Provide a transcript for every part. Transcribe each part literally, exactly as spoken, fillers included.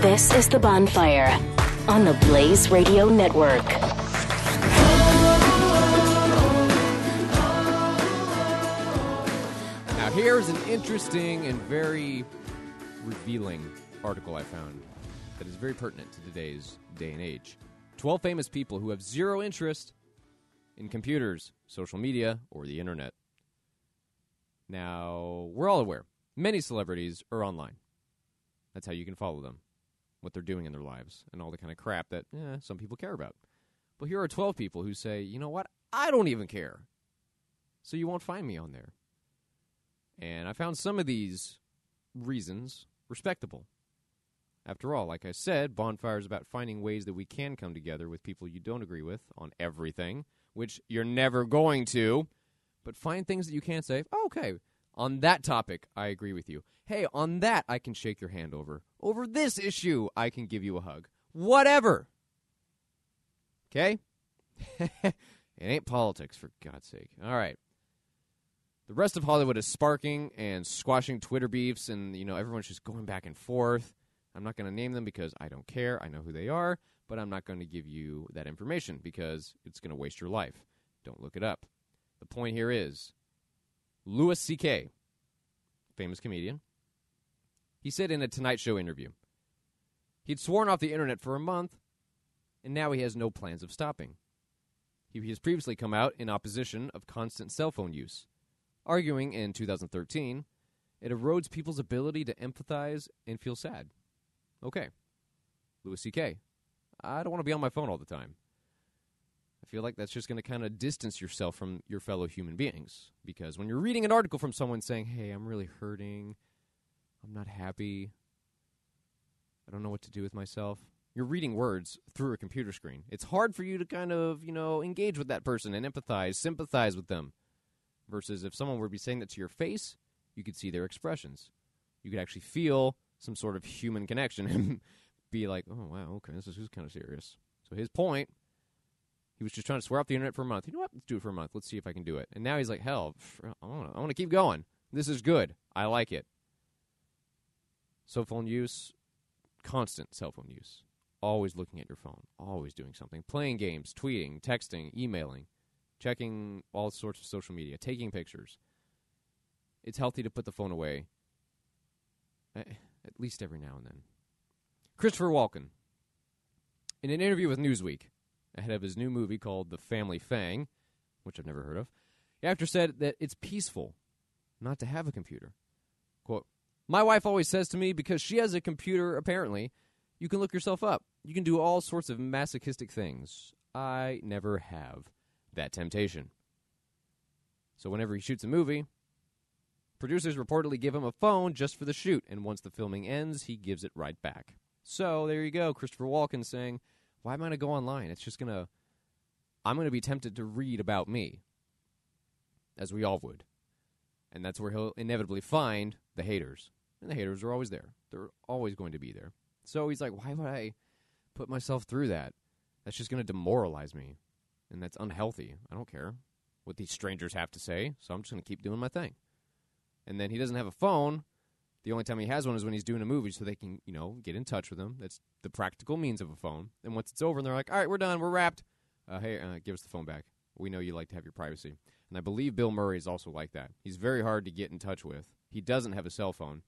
This is The Bonfire on the Blaze Radio Network. Now, here's an interesting and very revealing article I found that is very pertinent to today's day and age. twelve famous people who have zero interest in computers, social media, or the internet. Now, we're all aware. Many celebrities are online. That's how you can follow them, what they're doing in their lives, and all the kind of crap that eh, some people care about. But here are twelve people who say, you know what? I don't even care. So you won't find me on there. And I found some of these reasons respectable. After all, like I said, Bonfire is about finding ways that we can come together with people you don't agree with on everything, which you're never going to, but find things that you can say, oh, okay, on that topic, I agree with you. Hey, on that, I can shake your hand over. Over this issue, I can give you a hug. Whatever. Okay? It ain't politics, for God's sake. All right. The rest of Hollywood is sparking and squashing Twitter beefs, and, you know, everyone's just going back and forth. I'm not going to name them because I don't care. I know who they are, but I'm not going to give you that information because it's going to waste your life. Don't look it up. The point here is Louis C K, famous comedian, he said in a Tonight Show interview, he'd sworn off the internet for a month, and now he has no plans of stopping. He has previously come out in opposition of constant cell phone use, arguing in two thousand thirteen it erodes people's ability to empathize and feel sad. Okay, Louis C K, I don't want to be on my phone all the time. I feel like that's just going to kind of distance yourself from your fellow human beings. Because when you're reading an article from someone saying, hey, I'm really hurting, I'm not happy, I don't know what to do with myself, you're reading words through a computer screen. It's hard for you to kind of, you know, engage with that person and empathize, sympathize with them. Versus if someone were to be saying that to your face, you could see their expressions. You could actually feel some sort of human connection and be like, oh, wow, okay, this is, this is kind of serious. So his point, he was just trying to swear off the internet for a month. You know what? Let's do it for a month. Let's see if I can do it. And now he's like, hell, I want to I want to keep going. This is good. I like it. Cell phone use, constant cell phone use. Always looking at your phone. Always doing something. Playing games, tweeting, texting, emailing, checking all sorts of social media, taking pictures. It's healthy to put the phone away. I, At least every now and then. Christopher Walken, in an interview with Newsweek, ahead of his new movie called The Family Fang, which I've never heard of, the actor said that it's peaceful not to have a computer. Quote, my wife always says to me, because she has a computer, apparently, you can look yourself up. You can do all sorts of masochistic things. I never have that temptation. So whenever he shoots a movie, producers reportedly give him a phone just for the shoot, and once the filming ends, he gives it right back. So there you go, Christopher Walken saying, why am I going to go online? It's just going to, I'm going to be tempted to read about me, as we all would. And that's where he'll inevitably find the haters. And the haters are always there. They're always going to be there. So he's like, why would I put myself through that? That's just going to demoralize me, and that's unhealthy. I don't care what these strangers have to say, so I'm just going to keep doing my thing. And then he doesn't have a phone. The only time he has one is when he's doing a movie so they can, you know, get in touch with him. That's the practical means of a phone. And once it's over and they're like, all right, we're done, we're wrapped. uh, hey, uh, give us the phone back. We know you like to have your privacy. And I believe Bill Murray is also like that. He's very hard to get in touch with. He doesn't have a cell phone.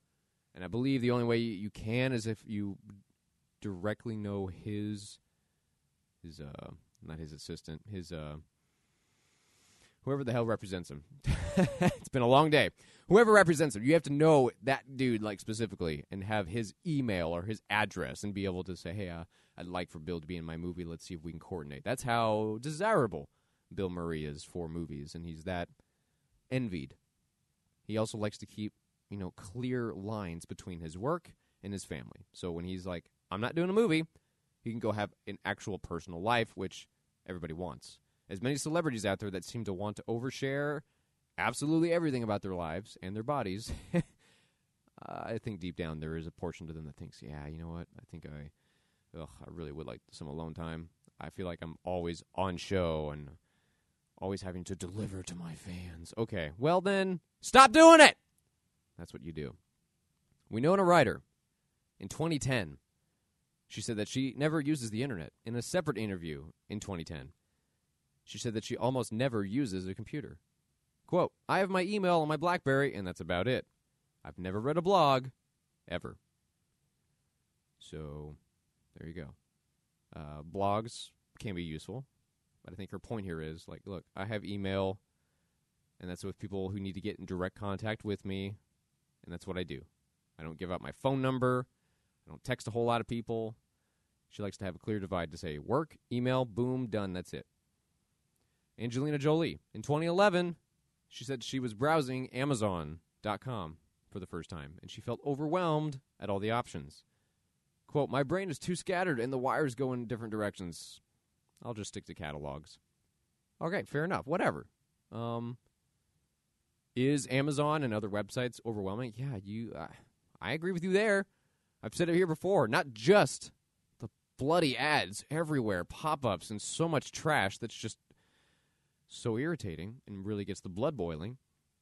And I believe the only way you can is if you directly know his, his uh, not his assistant, his, uh, whoever the hell represents him. It's been a long day. Whoever represents him, you have to know that dude, like, specifically, and have his email or his address and be able to say, hey, uh, I'd like for Bill to be in my movie. Let's see if we can coordinate. That's how desirable Bill Murray is for movies, and he's that envied. He also likes to keep, you know, clear lines between his work and his family. So when he's like, I'm not doing a movie, he can go have an actual personal life, which everybody wants. As many celebrities out there that seem to want to overshare absolutely everything about their lives and their bodies, uh, I think deep down there is a portion to them that thinks, yeah, you know what, I think I, ugh, I really would like some alone time. I feel like I'm always on show and always having to deliver to my fans. Okay, well then, stop doing it! That's what you do. Winona Ryder, in twenty ten, she said that she never uses the internet. In a separate interview in twenty ten, she said that she almost never uses a computer. Quote, I have my email on my BlackBerry, and that's about it. I've never read a blog, ever. So, there you go. Uh, blogs can be useful, but I think her point here is, like, look, I have email, and that's with people who need to get in direct contact with me, and that's what I do. I don't give out my phone number. I don't text a whole lot of people. She likes to have a clear divide to say, work, email, boom, done, that's it. Angelina Jolie, in twenty eleven, she said she was browsing Amazon dot com for the first time, and she felt overwhelmed at all the options. Quote, my brain is too scattered and the wires go in different directions. I'll just stick to catalogs. Okay, fair enough, whatever. Um, is Amazon and other websites overwhelming? Yeah, you. Uh, I agree with you there. I've said it here before, not just the bloody ads everywhere, pop-ups, and so much trash that's just so irritating and really gets the blood boiling,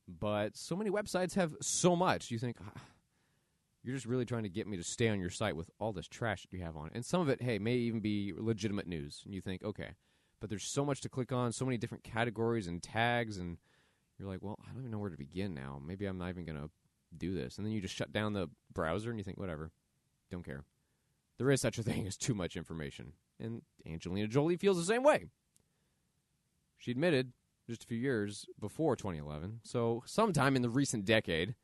but so many websites have so much. You think, ah, you're just really trying to get me to stay on your site with all this trash that you have on it. And some of it, hey, may even be legitimate news. And you think, okay, but there's so much to click on, so many different categories and tags, and you're like, well, I don't even know where to begin now. Maybe I'm not even going to do this. And then you just shut down the browser and you think, whatever, don't care. There is such a thing as too much information. And Angelina Jolie feels the same way. She admitted just a few years before twenty eleven, so sometime in the recent decade,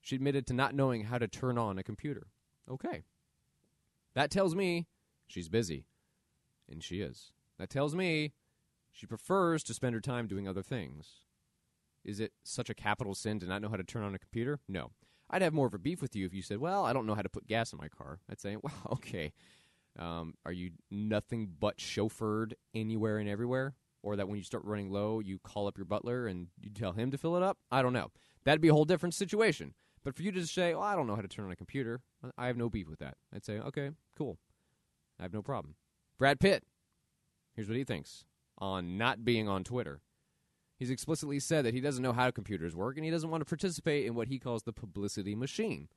she admitted to not knowing how to turn on a computer. Okay. That tells me she's busy, and she is. That tells me she prefers to spend her time doing other things. Is it such a capital sin to not know how to turn on a computer? No. I'd have more of a beef with you if you said, well, I don't know how to put gas in my car. I'd say, well, okay, um, are you nothing but chauffeured anywhere and everywhere? Or that when you start running low, you call up your butler and you tell him to fill it up? I don't know. That'd be a whole different situation. But for you to just say, oh, I don't know how to turn on a computer, I have no beef with that. I'd say, okay, cool. I have no problem. Brad Pitt, here's what he thinks on not being on Twitter. He's explicitly said that he doesn't know how computers work, and he doesn't want to participate in what he calls the publicity machine.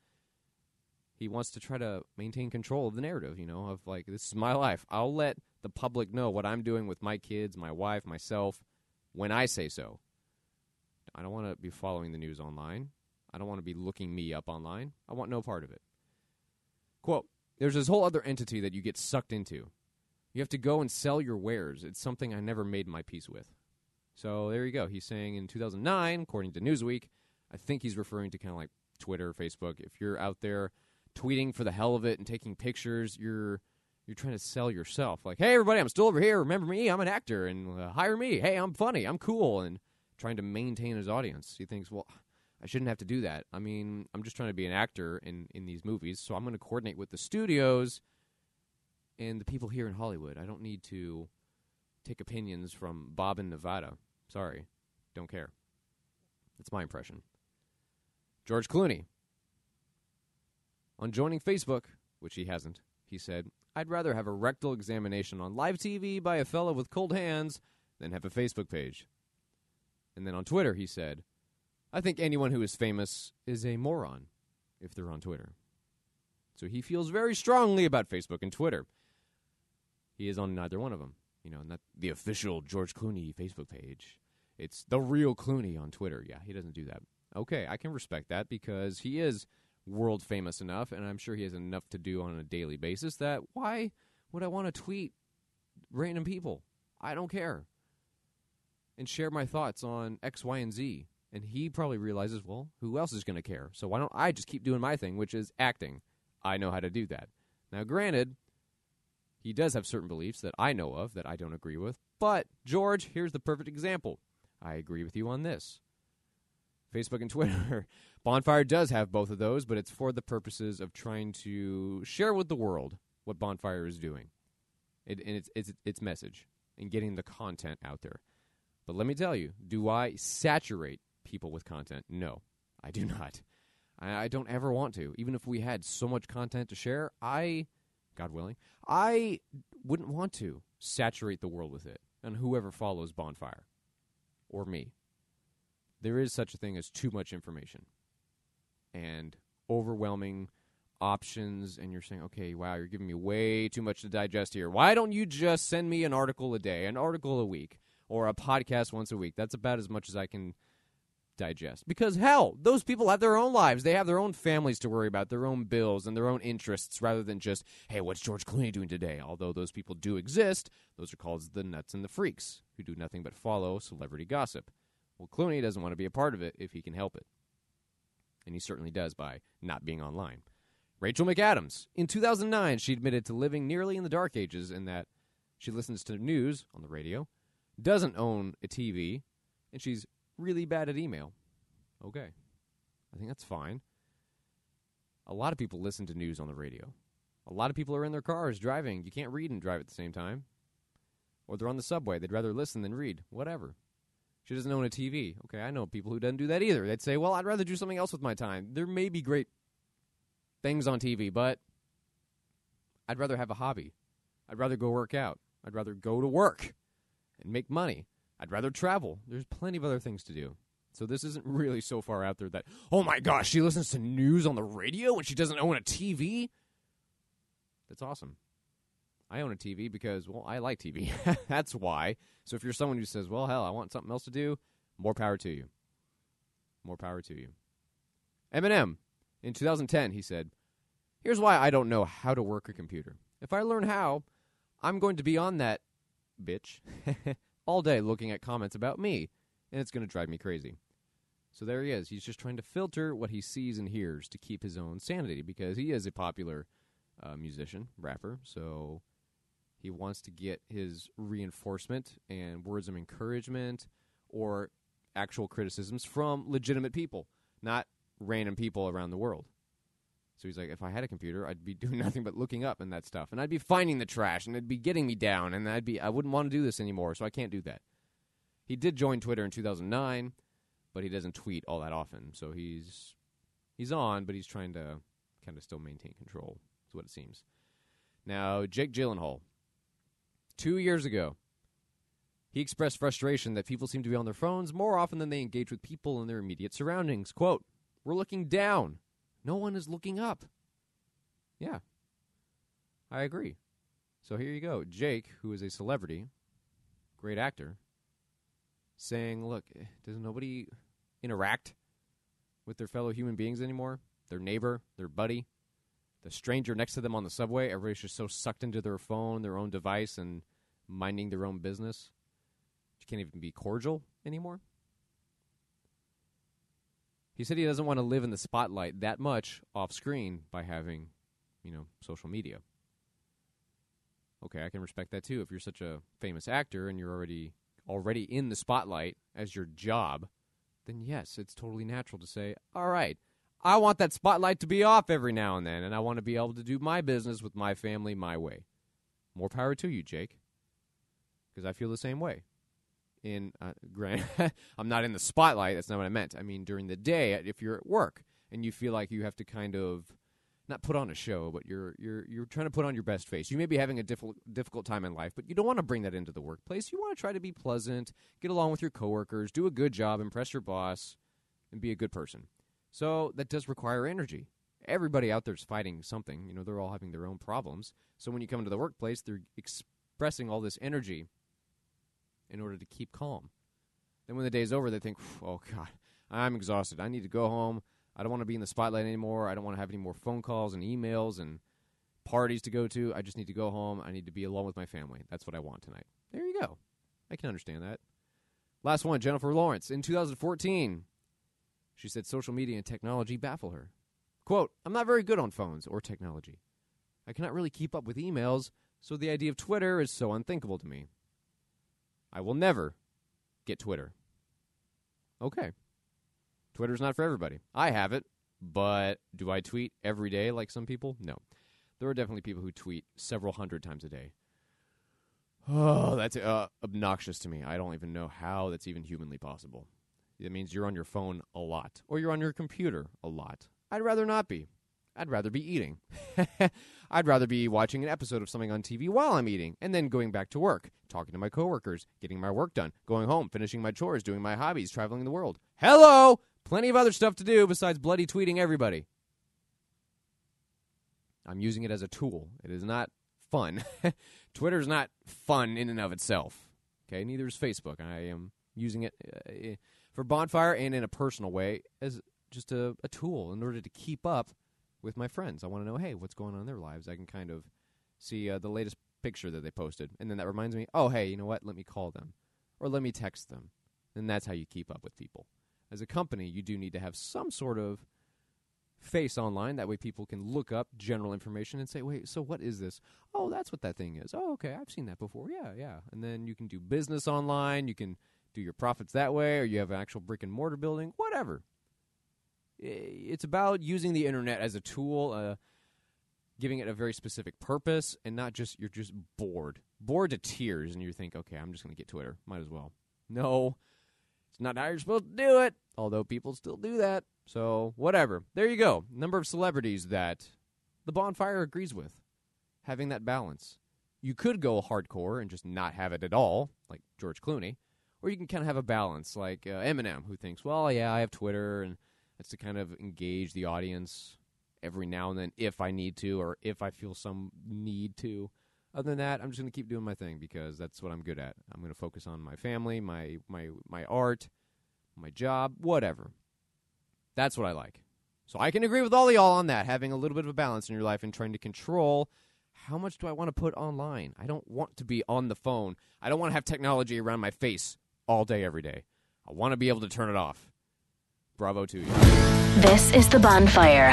He wants to try to maintain control of the narrative, you know, of like, this is my life. I'll let the public know what I'm doing with my kids, my wife, myself, when I say so. I don't want to be following the news online. I don't want to be looking me up online. I want no part of it. Quote, there's this whole other entity that you get sucked into. You have to go and sell your wares. It's something I never made my peace with. So there you go. He's saying in two thousand nine, according to Newsweek, I think he's referring to kind of like Twitter, Facebook. If you're out there tweeting for the hell of it and taking pictures, you're... You're trying to sell yourself. Like, hey, everybody, I'm still over here. Remember me? I'm an actor. And uh, hire me. Hey, I'm funny. I'm cool. And trying to maintain his audience. He thinks, well, I shouldn't have to do that. I mean, I'm just trying to be an actor in, in these movies. So I'm going to coordinate with the studios and the people here in Hollywood. I don't need to take opinions from Bob in Nevada. Sorry. Don't care. That's my impression. George Clooney. On joining Facebook, which he hasn't, he said, I'd rather have a rectal examination on live T V by a fellow with cold hands than have a Facebook page. And then on Twitter, he said, I think anyone who is famous is a moron if they're on Twitter. So he feels very strongly about Facebook and Twitter. He is on neither one of them. you know, not the official George Clooney Facebook page. It's the real Clooney on Twitter. Yeah, he doesn't do that. Okay, I can respect that because he is world famous enough, and I'm sure he has enough to do on a daily basis that why would I want to tweet random people? I don't care. And share my thoughts on X, Y, and Z. And he probably realizes, well, who else is going to care? So why don't I just keep doing my thing, which is acting? I know how to do that. Now, granted, he does have certain beliefs that I know of that I don't agree with. But, George, here's the perfect example. I agree with you on this. Facebook and Twitter. Bonfire does have both of those, but it's for the purposes of trying to share with the world what Bonfire is doing. It, and it's, it's its message and getting the content out there. But let me tell you, do I saturate people with content? No, I do not. I, I don't ever want to. Even if we had so much content to share, I, God willing, I wouldn't want to saturate the world with it and whoever follows Bonfire or me. There is such a thing as too much information and overwhelming options, and you're saying, okay, wow, you're giving me way too much to digest here. Why don't you just send me an article a day, an article a week, or a podcast once a week? That's about as much as I can digest. Because, hell, those people have their own lives. They have their own families to worry about, their own bills, and their own interests, rather than just, hey, what's George Clooney doing today? Although those people do exist, those are called the nuts and the freaks, who do nothing but follow celebrity gossip. Well, Clooney doesn't want to be a part of it if he can help it. And he certainly does by not being online. Rachel McAdams. In two thousand nine, she admitted to living nearly in the dark ages in that she listens to news on the radio, doesn't own a T V, and she's really bad at email. Okay. I think that's fine. A lot of people listen to news on the radio. A lot of people are in their cars driving. You can't read and drive at the same time. Or they're on the subway. They'd rather listen than read. Whatever. She doesn't own a T V. Okay, I know people who don't do that either. They'd say, well, I'd rather do something else with my time. There may be great things on T V, but I'd rather have a hobby. I'd rather go work out. I'd rather go to work and make money. I'd rather travel. There's plenty of other things to do. So this isn't really so far out there that, oh my gosh, she listens to news on the radio and she doesn't own a T V? That's awesome. I own a T V because, well, I like T V. That's why. So if you're someone who says, well, hell, I want something else to do, more power to you. More power to you. Eminem, in two thousand ten, he said, here's why I don't know how to work a computer. If I learn how, I'm going to be on that bitch all day looking at comments about me, and it's going to drive me crazy. So there he is. He's just trying to filter what he sees and hears to keep his own sanity because he is a popular uh, musician, rapper, so he wants to get his reinforcement and words of encouragement or actual criticisms from legitimate people, not random people around the world. So he's like, if I had a computer, I'd be doing nothing but looking up and that stuff, and I'd be finding the trash, and it'd be getting me down, and I'd be I wouldn't want to do this anymore, so I can't do that. He did join Twitter in two thousand nine, but he doesn't tweet all that often, so he's he's on, but he's trying to kind of still maintain control, is what it seems. Now, Jake Gyllenhaal. Two years ago, he expressed frustration that people seem to be on their phones more often than they engage with people in their immediate surroundings. Quote, we're looking down. No one is looking up. Yeah, I agree. So here you go. Jake, who is a celebrity, great actor, saying, look, does nobody interact with their fellow human beings anymore? Their neighbor, their buddy, the stranger next to them on the subway. Everybody's just so sucked into their phone, their own device, and minding their own business. You can't even be cordial anymore. He said he doesn't want to live in the spotlight that much off screen by having, you know, social media. Okay, I can respect that too. If you're such a famous actor and you're already already in the spotlight as your job, then yes, it's totally natural to say, all right, I want that spotlight to be off every now and then, and I want to be able to do my business with my family my way. More power to you, Jake, because I feel the same way. In uh, grand, I'm not in the spotlight. That's not what I meant. I mean, during the day, if you're at work and you feel like you have to kind of not put on a show, but you're you're you're trying to put on your best face. You may be having a diff- difficult time in life, but you don't want to bring that into the workplace. You want to try to be pleasant, get along with your coworkers, do a good job, impress your boss, and be a good person. So that does require energy. Everybody out there is fighting something. You know, they're all having their own problems. So when you come into the workplace, they're ex- expressing all this energy in order to keep calm. Then when the day's over, they think, oh, God, I'm exhausted. I need to go home. I don't want to be in the spotlight anymore. I don't want to have any more phone calls and emails and parties to go to. I just need to go home. I need to be alone with my family. That's what I want tonight. There you go. I can understand that. Last one, Jennifer Lawrence. In two thousand fourteen, she said social media and technology baffle her. Quote, I'm not very good on phones or technology. I cannot really keep up with emails, so the idea of Twitter is so unthinkable to me. I will never get Twitter. Okay. Twitter's not for everybody. I have it, but do I tweet every day like some people? No. There are definitely people who tweet several hundred times a day. Oh, that's uh, obnoxious to me. I don't even know how that's even humanly possible. It means you're on your phone a lot, or you're on your computer a lot. I'd rather not be. I'd rather be eating. I'd rather be watching an episode of something on T V while I'm eating, and then going back to work, talking to my coworkers, getting my work done, going home, finishing my chores, doing my hobbies, traveling the world. Hello! Plenty of other stuff to do besides bloody tweeting everybody. I'm using it as a tool. It is not fun. Twitter's not fun in and of itself. Okay, neither is Facebook. I am using it uh, for Bonfire and in a personal way as just a, a tool in order to keep up with my friends. I want to know, hey, what's going on in their lives? I can kind of see uh, the latest picture that they posted. And then that reminds me, oh, hey, you know what? Let me call them. Or let me text them. And that's how you keep up with people. As a company, you do need to have some sort of face online. That way people can look up general information and say, wait, so what is this? Oh, that's what that thing is. Oh, okay, I've seen that before. Yeah, yeah. And then you can do business online. You can do your profits that way, or you have an actual brick and mortar building, whatever. It's about using the internet as a tool, uh, giving it a very specific purpose, and not just, you're just bored. Bored to tears, and you think, okay, I'm just going to get Twitter. Might as well. No, it's not how you're supposed to do it, although people still do that. So, whatever. There you go. Number of celebrities that the Bonfire agrees with. Having that balance. You could go hardcore and just not have it at all, like George Clooney, or you can kind of have a balance, like uh, Eminem, who thinks, well, yeah, I have Twitter, and that's to kind of engage the audience every now and then if I need to or if I feel some need to. Other than that, I'm just going to keep doing my thing because that's what I'm good at. I'm going to focus on my family, my my my art, my job, whatever. That's what I like. So I can agree with all of y'all on that, having a little bit of a balance in your life and trying to control how much do I want to put online. I don't want to be on the phone. I don't want to have technology around my face all day, every day. I want to be able to turn it off. Bravo to you. This is The Bonfire